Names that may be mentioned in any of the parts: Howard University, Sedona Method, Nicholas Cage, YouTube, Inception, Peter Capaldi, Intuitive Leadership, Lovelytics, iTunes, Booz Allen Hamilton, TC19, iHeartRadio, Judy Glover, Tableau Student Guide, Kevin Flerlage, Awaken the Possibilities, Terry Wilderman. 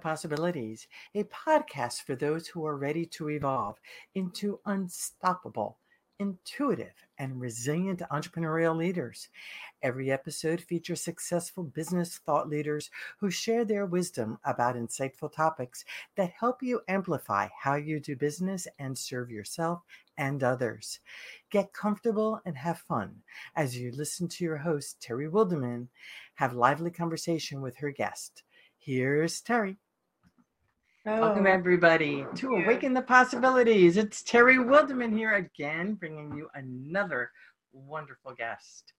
Possibilities, a podcast for those who are ready to evolve into unstoppable, intuitive, and resilient entrepreneurial leaders. Every episode features successful business thought leaders who share their wisdom about insightful topics that help you amplify how you do business and serve yourself and others. Get comfortable and have fun as you listen to your host, Terry Wilderman, have lively conversation with her guest. Here's Terry. Welcome, everybody, to Awaken the Possibilities. It's Terry Wilderman here again, bringing you another wonderful guest.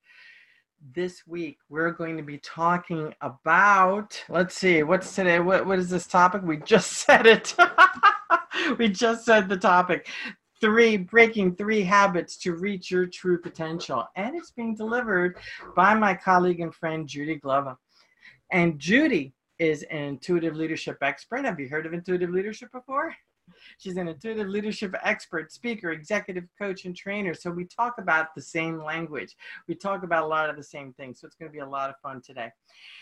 This week, we're going to be talking about, let's see, what's today? What is this topic? We just said it. We just said the topic. Breaking three habits to reach your true potential. And it's being delivered by my colleague and friend, Judy Glover. And Judy is an intuitive leadership expert. Have you heard of intuitive leadership before? She's an intuitive leadership expert, speaker, executive coach, and trainer. So we talk about the same language. We talk about a lot of the same things. So it's going to be a lot of fun today.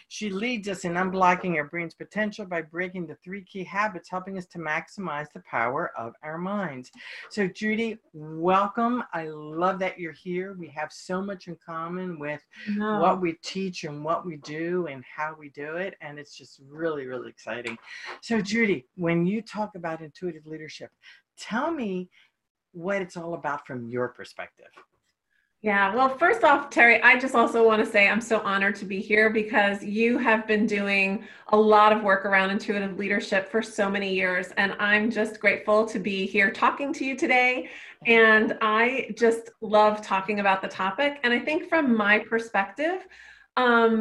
She leads us in unblocking our brain's potential by breaking the three key habits, helping us to maximize the power of our minds. So Judy, welcome. I love that you're here. We have so much in common with what we teach and what we do and how we do it. And it's just really, really exciting. So Judy, when you talk about intuitive leadership, tell me what it's all about from your perspective. Yeah, well, first off, Terry, I just also want to say I'm so honored to be here because you have been doing a lot of work around intuitive leadership for so many years, and I'm just grateful to be here talking to you today. And I just love talking about the topic. And I think from my perspective, I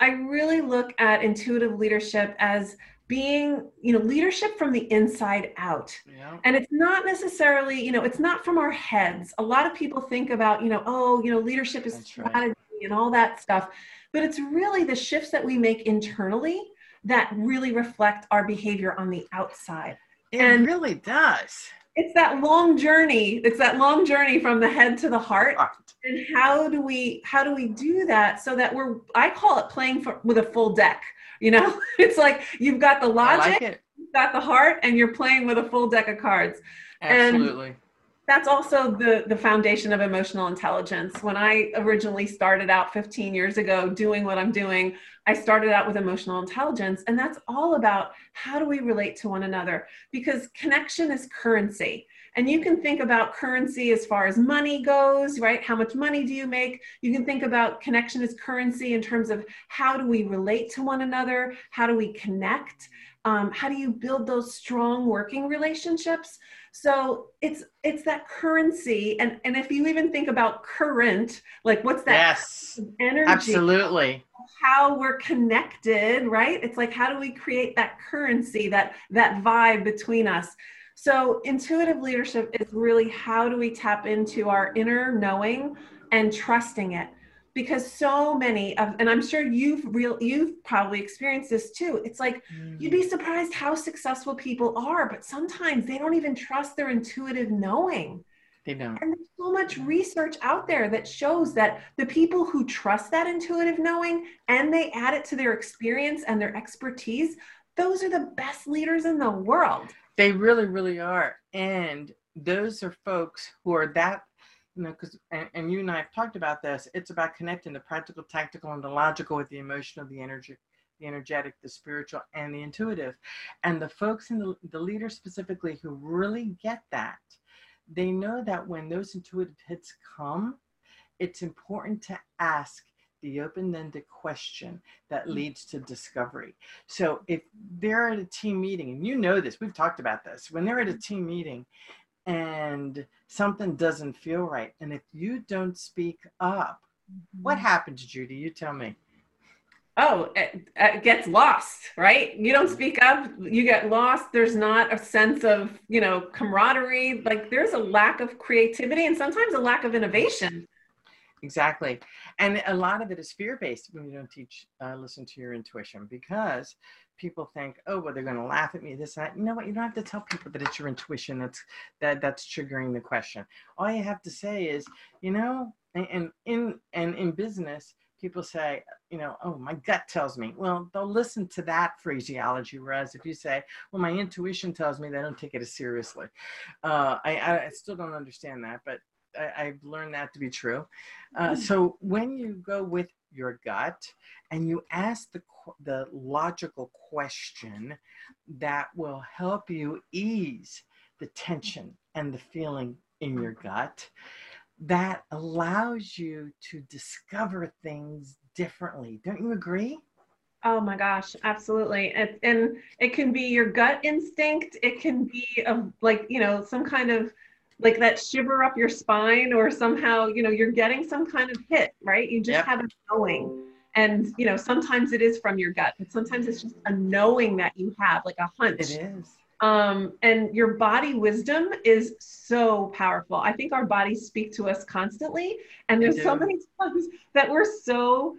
really look at intuitive leadership as being, leadership from the inside out. Yeah. And it's not necessarily, it's not from our heads. A lot of people think about, leadership is strategy and all that stuff, but it's really the shifts that we make internally that really reflect our behavior on the outside. It really does. It's that long journey. It's that long journey from the head to the heart. And how do we do that so that I call it playing with a full deck. It's like you've got the logic, you've got the heart, and you're playing with a full deck of cards. Absolutely. And that's also the foundation of emotional intelligence. When I originally started out 15 years ago doing what I'm doing, I started out with emotional intelligence, and that's all about how do we relate to one another, because connection is currency. And you can think about currency as far as money goes, right? How much money do you make? You can think about connection as currency in terms of how do we relate to one another? How do we connect? How do you build those strong working relationships? So it's that currency. And if you even think about current, like what's that energy? Absolutely. How we're connected, right? It's like, how do we create that currency, that vibe between us? So intuitive leadership is really how do we tap into our inner knowing and trusting it, because so many of, and I'm sure you've probably experienced this too. It's like, you'd be surprised how successful people are, but sometimes they don't even trust their intuitive knowing. They don't. And there's so much research out there that shows that the people who trust that intuitive knowing and they add it to their experience and their expertise, those are the best leaders in the world. They really, really are. And those are folks who are that, because, and you and I have talked about this, it's about connecting the practical, tactical, and the logical with the emotional, the energy, the energetic, the spiritual, and the intuitive. And the folks in the leaders specifically who really get that, they know that when those intuitive hits come, it's important to ask the open-ended question that leads to discovery. So if they're at a team meeting, and you know this, we've talked about this, when they're at a team meeting and something doesn't feel right, and if you don't speak up, what happens, Judy? You tell me. Oh, it gets lost, right? You don't speak up, you get lost. There's not a sense of, camaraderie. Like there's a lack of creativity and sometimes a lack of innovation. Exactly. And a lot of it is fear-based when you don't teach, listen to your intuition, because people think, they're going to laugh at me, this, that. You know what? You don't have to tell people that it's your intuition that's triggering the question. All you have to say is, and in business, people say, you know, oh, my gut tells me. Well, they'll listen to that phraseology, whereas if you say, well, my intuition tells me, they don't take it as seriously. I still don't understand that, but I've learned that to be true. So when you go with your gut and you ask the logical question, that will help you ease the tension and the feeling in your gut. That allows you to discover things differently. Don't you agree? Oh my gosh, absolutely. And it can be your gut instinct. It can be like, you know, some kind of like that shiver up your spine, or somehow, you know, you're getting some kind of hit, right? You just have a knowing. And, you know, sometimes it is from your gut, but sometimes it's just a knowing that you have, like a hunch. It is. And your body wisdom is so powerful. I think our bodies speak to us constantly, and there's so many times that we're so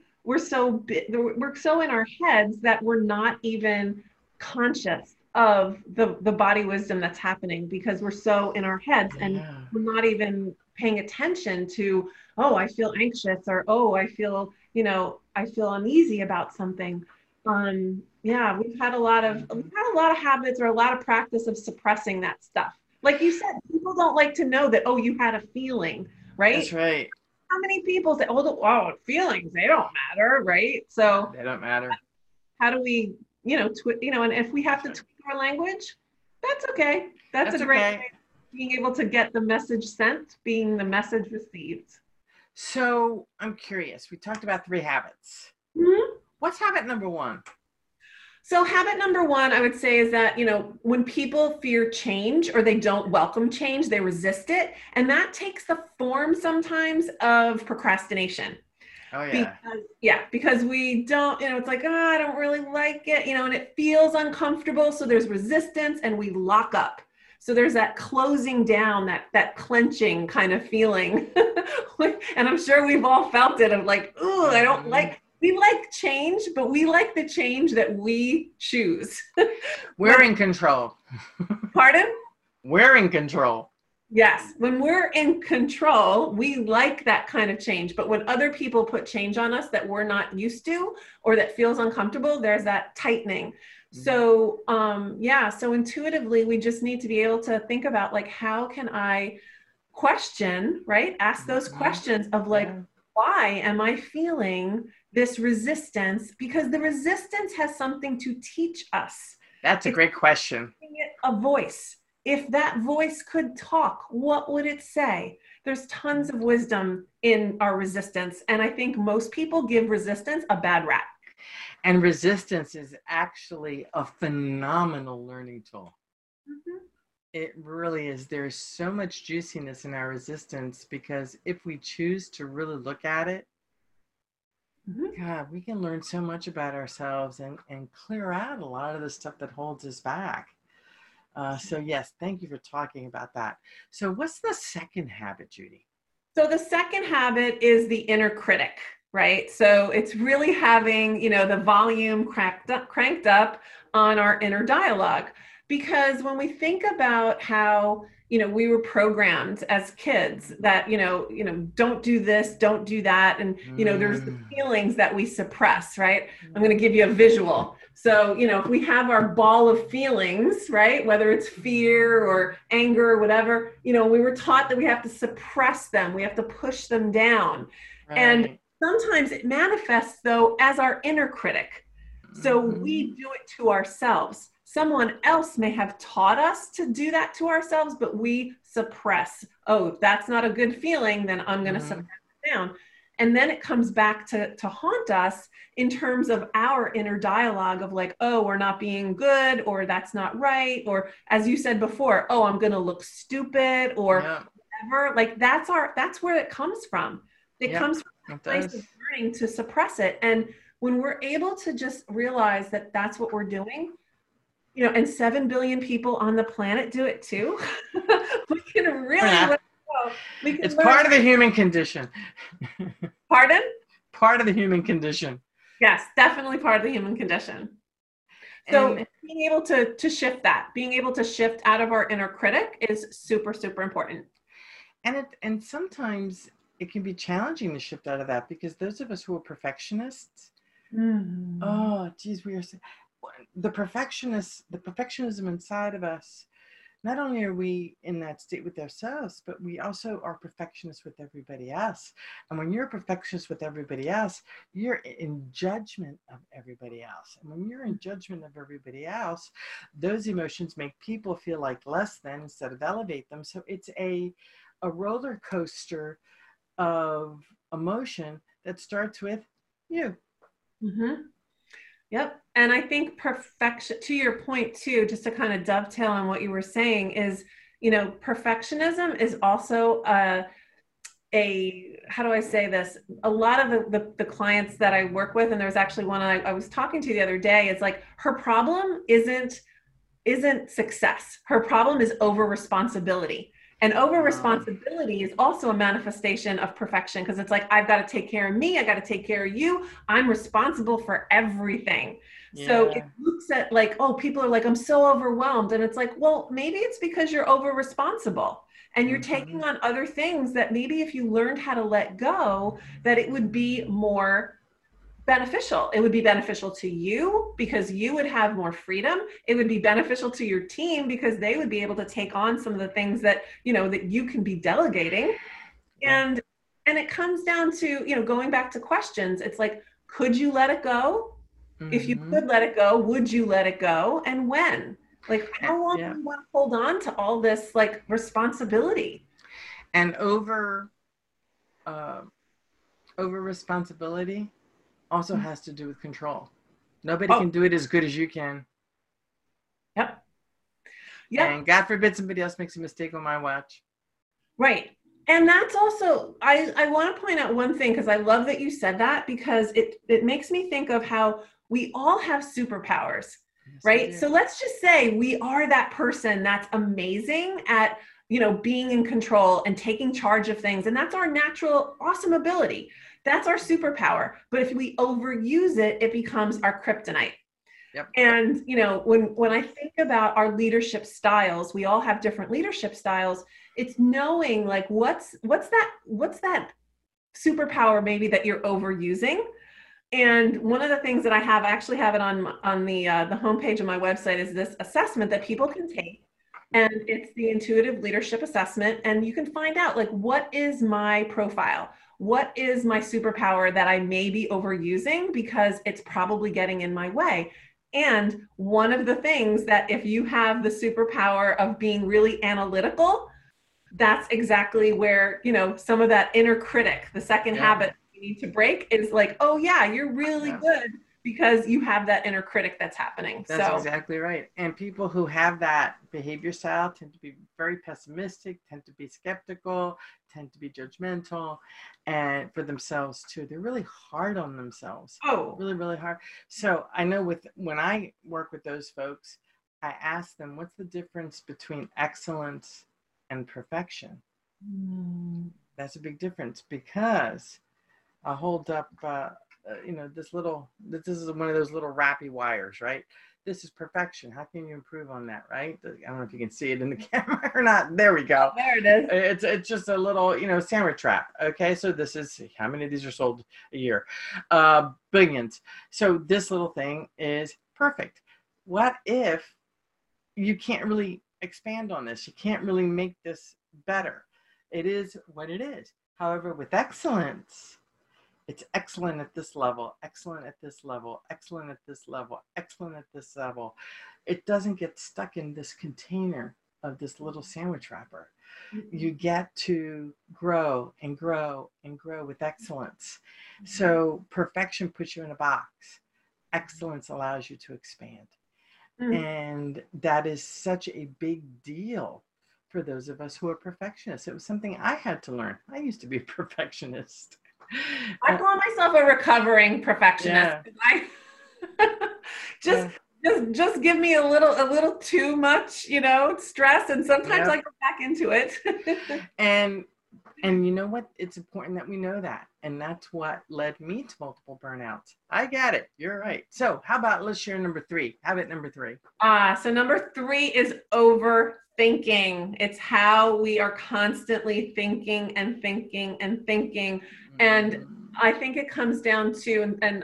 in our heads that we're not even conscious of the body wisdom that's happening, because we're so in our heads and we're not even paying attention to, oh, I feel anxious, or, oh, I feel, you know, I feel uneasy about something. Yeah, we've had a lot of habits or a lot of practice of suppressing that stuff. Like you said, people don't like to know that, oh, you had a feeling, right? That's right. How many people say, oh, feelings, they don't matter, right? So they don't matter. How do we, you know, and if we have to tweak our language, that's okay. That's a great way of being able to get the message sent, being the message received. So I'm curious, we talked about 3 habits. Mm-hmm. What's habit number 1? So habit number 1, I would say, is that, you know, when people fear change or they don't welcome change, they resist it. And that takes the form sometimes of procrastination. Oh, yeah. Because we don't, you know, it's like, oh, I don't really like it, you know, and it feels uncomfortable. So there's resistance and we lock up. So there's that closing down, that clenching kind of feeling. And I'm sure we've all felt it of like, ooh, I don't like. We like change, but we like the change that we choose. We're in control. Pardon? We're in control. Yes. When we're in control, we like that kind of change. But when other people put change on us that we're not used to or that feels uncomfortable, there's that tightening. So, so intuitively, we just need to be able to think about, like, how can I question, right? Ask those questions of, like, why am I feeling this resistance? Because the resistance has something to teach us. That's a great question. A voice. If that voice could talk, what would it say? There's tons of wisdom in our resistance. And I think most people give resistance a bad rap. And resistance is actually a phenomenal learning tool. Mm-hmm. It really is. There's so much juiciness in our resistance, because if we choose to really look at it, God, we can learn so much about ourselves and clear out a lot of the stuff that holds us back. So yes, thank you for talking about that. So what's the second habit, Judy? So the second habit is the inner critic. Right. So it's really having, you know, the volume cranked up on our inner dialogue. Because when we think about how, you know, we were programmed as kids that, you know, don't do this, don't do that. And, you know, there's the feelings that we suppress, right? I'm going to give you a visual. So, you know, if we have our ball of feelings, right, whether it's fear or anger or whatever, you know, we were taught that we have to suppress them. We have to push them down. Right. And sometimes it manifests, though, as our inner critic. So we do it to ourselves. Someone else may have taught us to do that to ourselves, but we suppress. Oh, if that's not a good feeling, then I'm going to suppress it down. And then it comes back to haunt us in terms of our inner dialogue of like, oh, we're not being good, or that's not right. Or as you said before, oh, I'm going to look stupid, or whatever. Like that's where it comes from. It comes from a place of learning to suppress it. And when we're able to just realize that that's what we're doing, you know, and 7 billion people on the planet do it too. We can really let it go. We can part of the human condition. Pardon? Part of the human condition. Yes, definitely part of the human condition. So being able to shift that, being able to shift out of our inner critic is super, super important. And sometimes it can be challenging to shift out of that, because those of us who are perfectionists, mm-hmm. oh, geez, we are the perfectionism inside of us. Not only are we in that state with ourselves, but we also are perfectionists with everybody else. And when you're a perfectionist with everybody else, you're in judgment of everybody else. And when you're in judgment of everybody else, those emotions make people feel like less than instead of elevate them. So it's a roller coaster of emotion that starts with you. Mm-hmm. Yep. And I think perfection, to your point too, just to kind of dovetail on what you were saying, is, you know, perfectionism is also a how do I say this? A lot of the clients that I work with, and there's actually one I was talking to the other day, it's like her problem isn't success. Her problem is over responsibility. And over responsibility is also a manifestation of perfection, because it's like, I've got to take care of me. I got to take care of you. I'm responsible for everything. Yeah. So it looks at like, oh, people are like, I'm so overwhelmed. And it's like, well, maybe it's because you're over responsible and you're mm-hmm. taking on other things that maybe if you learned how to let go, that it would be more beneficial. It would be beneficial to you because you would have more freedom. It would be beneficial to your team because they would be able to take on some of the things that, you know, that you can be delegating. And it comes down to, you know, going back to questions. It's like, could you let it go? Mm-hmm. If you could let it go, would you let it go? And when? Like, how long do you want to hold on to all this like responsibility? And over responsibility also has to do with control. Nobody can do it as good as you can. Yep. Yep. And God forbid somebody else makes a mistake on my watch. Right. And that's also, I want to point out one thing, because I love that you said that, because it makes me think of how we all have superpowers, yes, right? So let's just say we are that person that's amazing at, you know, being in control and taking charge of things. And that's our natural awesome ability. That's our superpower. But if we overuse it, it becomes our kryptonite. Yep. And, you know, when I think about our leadership styles, we all have different leadership styles. It's knowing like, what's that superpower maybe that you're overusing. And one of the things that I actually have it on the homepage of my website, is this assessment that people can take. And it's the Intuitive Leadership Assessment. And you can find out like, what is my profile? What is my superpower that I may be overusing because it's probably getting in my way? And one of the things that if you have the superpower of being really analytical, that's exactly where, you know, some of that inner critic, the second habit you need to break is like, oh yeah, you're really good because you have that inner critic that's happening. That's exactly right. And people who have that behavior style tend to be very pessimistic, tend to be skeptical, tend to be judgmental, and for themselves too. They're really hard on themselves. Oh, really, really hard. So I know when I work with those folks, I ask them, what's the difference between excellence and perfection? Mm. That's a big difference, because I hold up, you know, this is one of those little wrappy wires, right? This is perfection. How can you improve on that, right? I don't know if you can see it in the camera or not. There we go. There it is. It's just a little, you know, sandwich trap. Okay. So this is, how many of these are sold a year? Billions. So this little thing is perfect. What if you can't really expand on this? You can't really make this better. It is what it is. However, with excellence, it's excellent at this level, excellent at this level, excellent at this level, excellent at this level. It doesn't get stuck in this container of this little sandwich wrapper. You get to grow and grow and grow with excellence. So perfection puts you in a box. Excellence allows you to expand. Mm. And that is such a big deal for those of us who are perfectionists. It was something I had to learn. I used to be a perfectionist. I call myself a recovering perfectionist. Yeah. Just give me a little too much, you know, stress, and sometimes I go back into it. and you know what? It's important that we know that, and that's what led me to multiple burnouts. I got it. You're right. So, how about let's share number 3? Habit number 3. So number 3 is overthinking. thinking. It's how we are constantly thinking and thinking and thinking. And I think it comes down to, and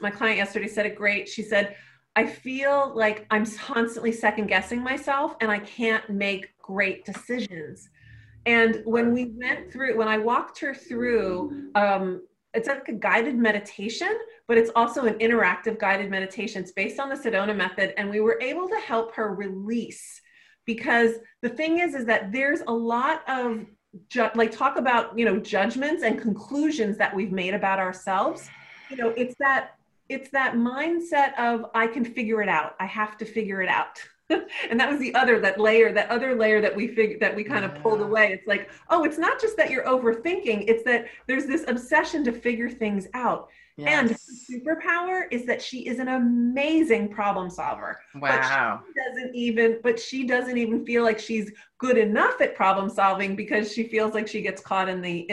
my client yesterday said it great. She said, I feel like I'm constantly second guessing myself and I can't make great decisions. And when we went through, when I walked her through, it's like a guided meditation, but it's also an interactive guided meditation. It's based on the Sedona Method. And we were able to help her release, because the thing is that there's a lot of, talk about, judgments and conclusions that we've made about ourselves. It's that mindset of, I can figure it out. I have to figure it out. And that was that other layer that we kind of pulled away. It's like, oh, it's not just that you're overthinking. It's that there's this obsession to figure things out. Yes. And her superpower is that she is an amazing problem solver. Wow. But she doesn't even feel like she's good enough at problem solving, because she feels like she gets caught in the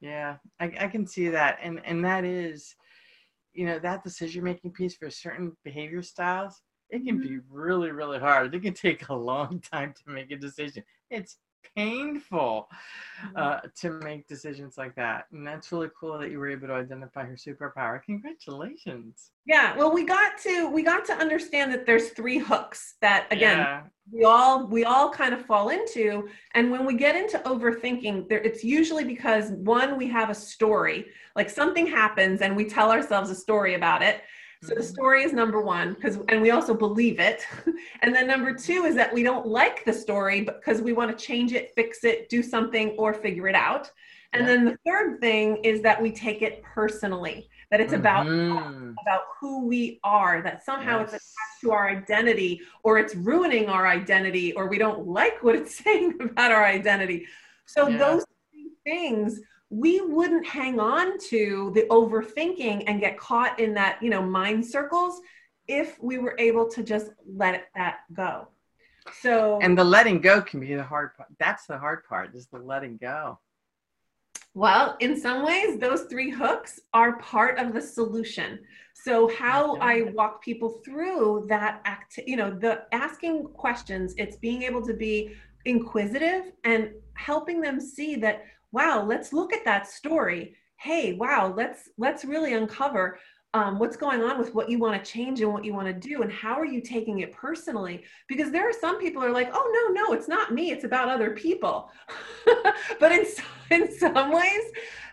yeah, I can see that. And that is, that decision-making piece for certain behavior styles, it can be really, really hard. It can take a long time to make a decision. It's painful to make decisions like that. And that's really cool that you were able to identify her superpower. Congratulations. Yeah. Well, we got to understand that there's three hooks that, again, we all kind of fall into. And when we get into overthinking, it's usually because, one, we have a story, like something happens and we tell ourselves a story about it. So the story is number one, and we also believe it. And then number two is that we don't like the story because we want to change it, fix it, do something, or figure it out. And then the third thing is that we take it personally, that it's about who we are, that somehow it's attached to our identity, or it's ruining our identity, or we don't like what it's saying about our identity. So those three things, we wouldn't hang on to the overthinking and get caught in that, mind circles, if we were able to just let that go. So, and the letting go can be the hard part. That's the hard part, is the letting go. Well, in some ways, those three hooks are part of the solution. So how I walk people through that the asking questions, it's being able to be inquisitive and helping them see that, wow, let's look at that story. Hey, wow, let's really uncover what's going on with what you want to change and what you want to do, and how are you taking it personally? Because there are some people who are like, oh, no, it's not me, it's about other people. But in some ways,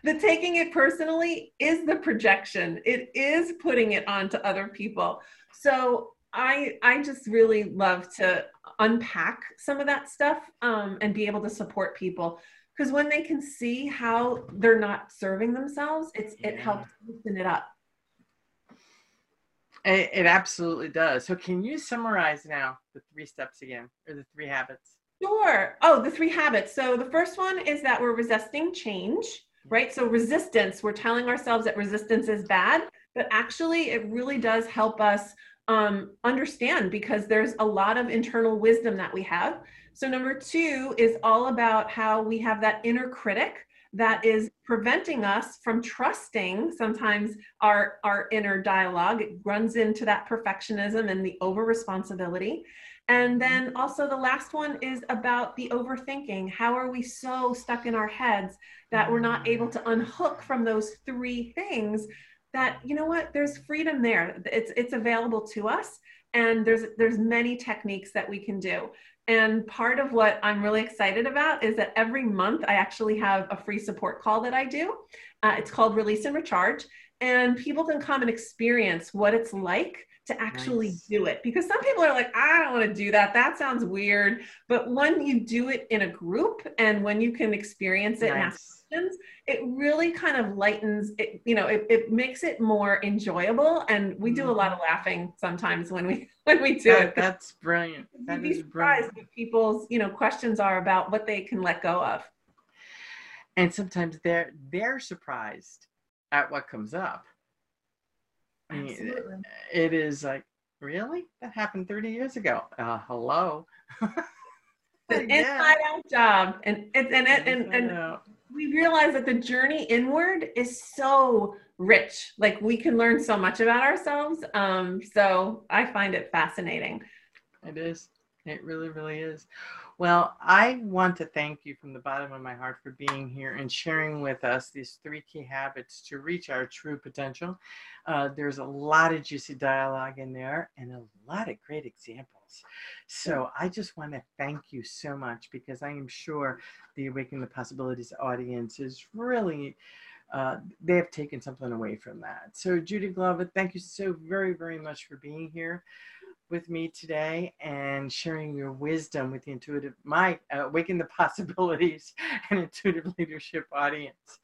the taking it personally is the projection. It is putting it onto other people. So I just really love to unpack some of that stuff and be able to support people. Because when they can see how they're not serving themselves, it helps loosen it up. It absolutely does. So can you summarize now the three steps again, or the three habits? Sure. Oh, the three habits. So the first one is that we're resisting change, right? So resistance, we're telling ourselves that resistance is bad, but actually it really does help us understand, because there's a lot of internal wisdom that we have. So number two is all about how we have that inner critic that is preventing us from trusting sometimes our inner dialogue. It runs into that perfectionism and the over responsibility. And then also the last one is about the overthinking. How are we so stuck in our heads that we're not able to unhook from those three things, that, you know what, there's freedom there. It's available to us. And there's many techniques that we can do. And part of what I'm really excited about is that every month I actually have a free support call that I do. It's called Release and Recharge. And people can come and experience what it's like to actually do it. Because some people are like, I don't want to do that. That sounds weird. But when you do it in a group, and when you can experience it and ask questions, it really kind of lightens it. It makes it more enjoyable. And we do a lot of laughing sometimes when we do it. That's brilliant. That is brilliant. You'd be surprised what people's, questions are about what they can let go of. And sometimes they're surprised at what comes up. Absolutely. It is like, really? That happened 30 years ago. Hello. An inside out job. And we realize that the journey inward is so rich. Like, we can learn so much about ourselves. So I find it fascinating. It is. It really, really is. Well, I want to thank you from the bottom of my heart for being here and sharing with us these 3 key habits to reach our true potential. There's a lot of juicy dialogue in there and a lot of great examples. So I just want to thank you so much, because I am sure the Awaken the Possibilities audience is really... they have taken something away from that. So Judy Glover, thank you so very, very much for being here with me today and sharing your wisdom with the Awaken the Possibilities and Intuitive Leadership audience.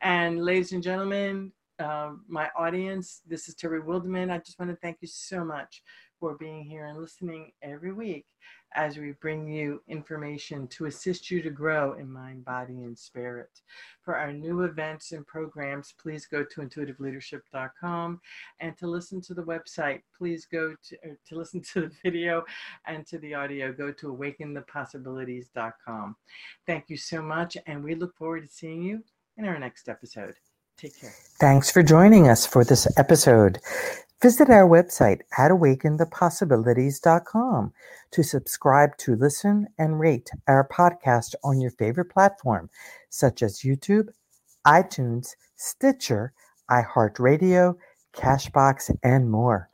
And ladies and gentlemen, my audience, this is Terry Wilderman. I just want to thank you so much for being here and listening every week as we bring you information to assist you to grow in mind, body, and spirit. For our new events and programs, please go to intuitiveleadership.com, and to listen to the website, please go to listen to the video and to the audio, go to awakenthepossibilities.com. Thank you so much, and we look forward to seeing you in our next episode. Take care. Thanks for joining us for this episode. Visit our website at awakenthepossibilities.com to subscribe to, listen, and rate our podcast on your favorite platform, such as YouTube, iTunes, Stitcher, iHeartRadio, Cashbox, and more.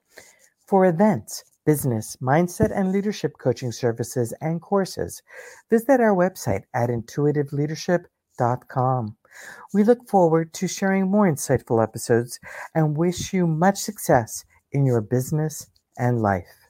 For events, business, mindset, and leadership coaching services and courses, visit our website at intuitiveleadership.com. We look forward to sharing more insightful episodes and wish you much success in your business and life.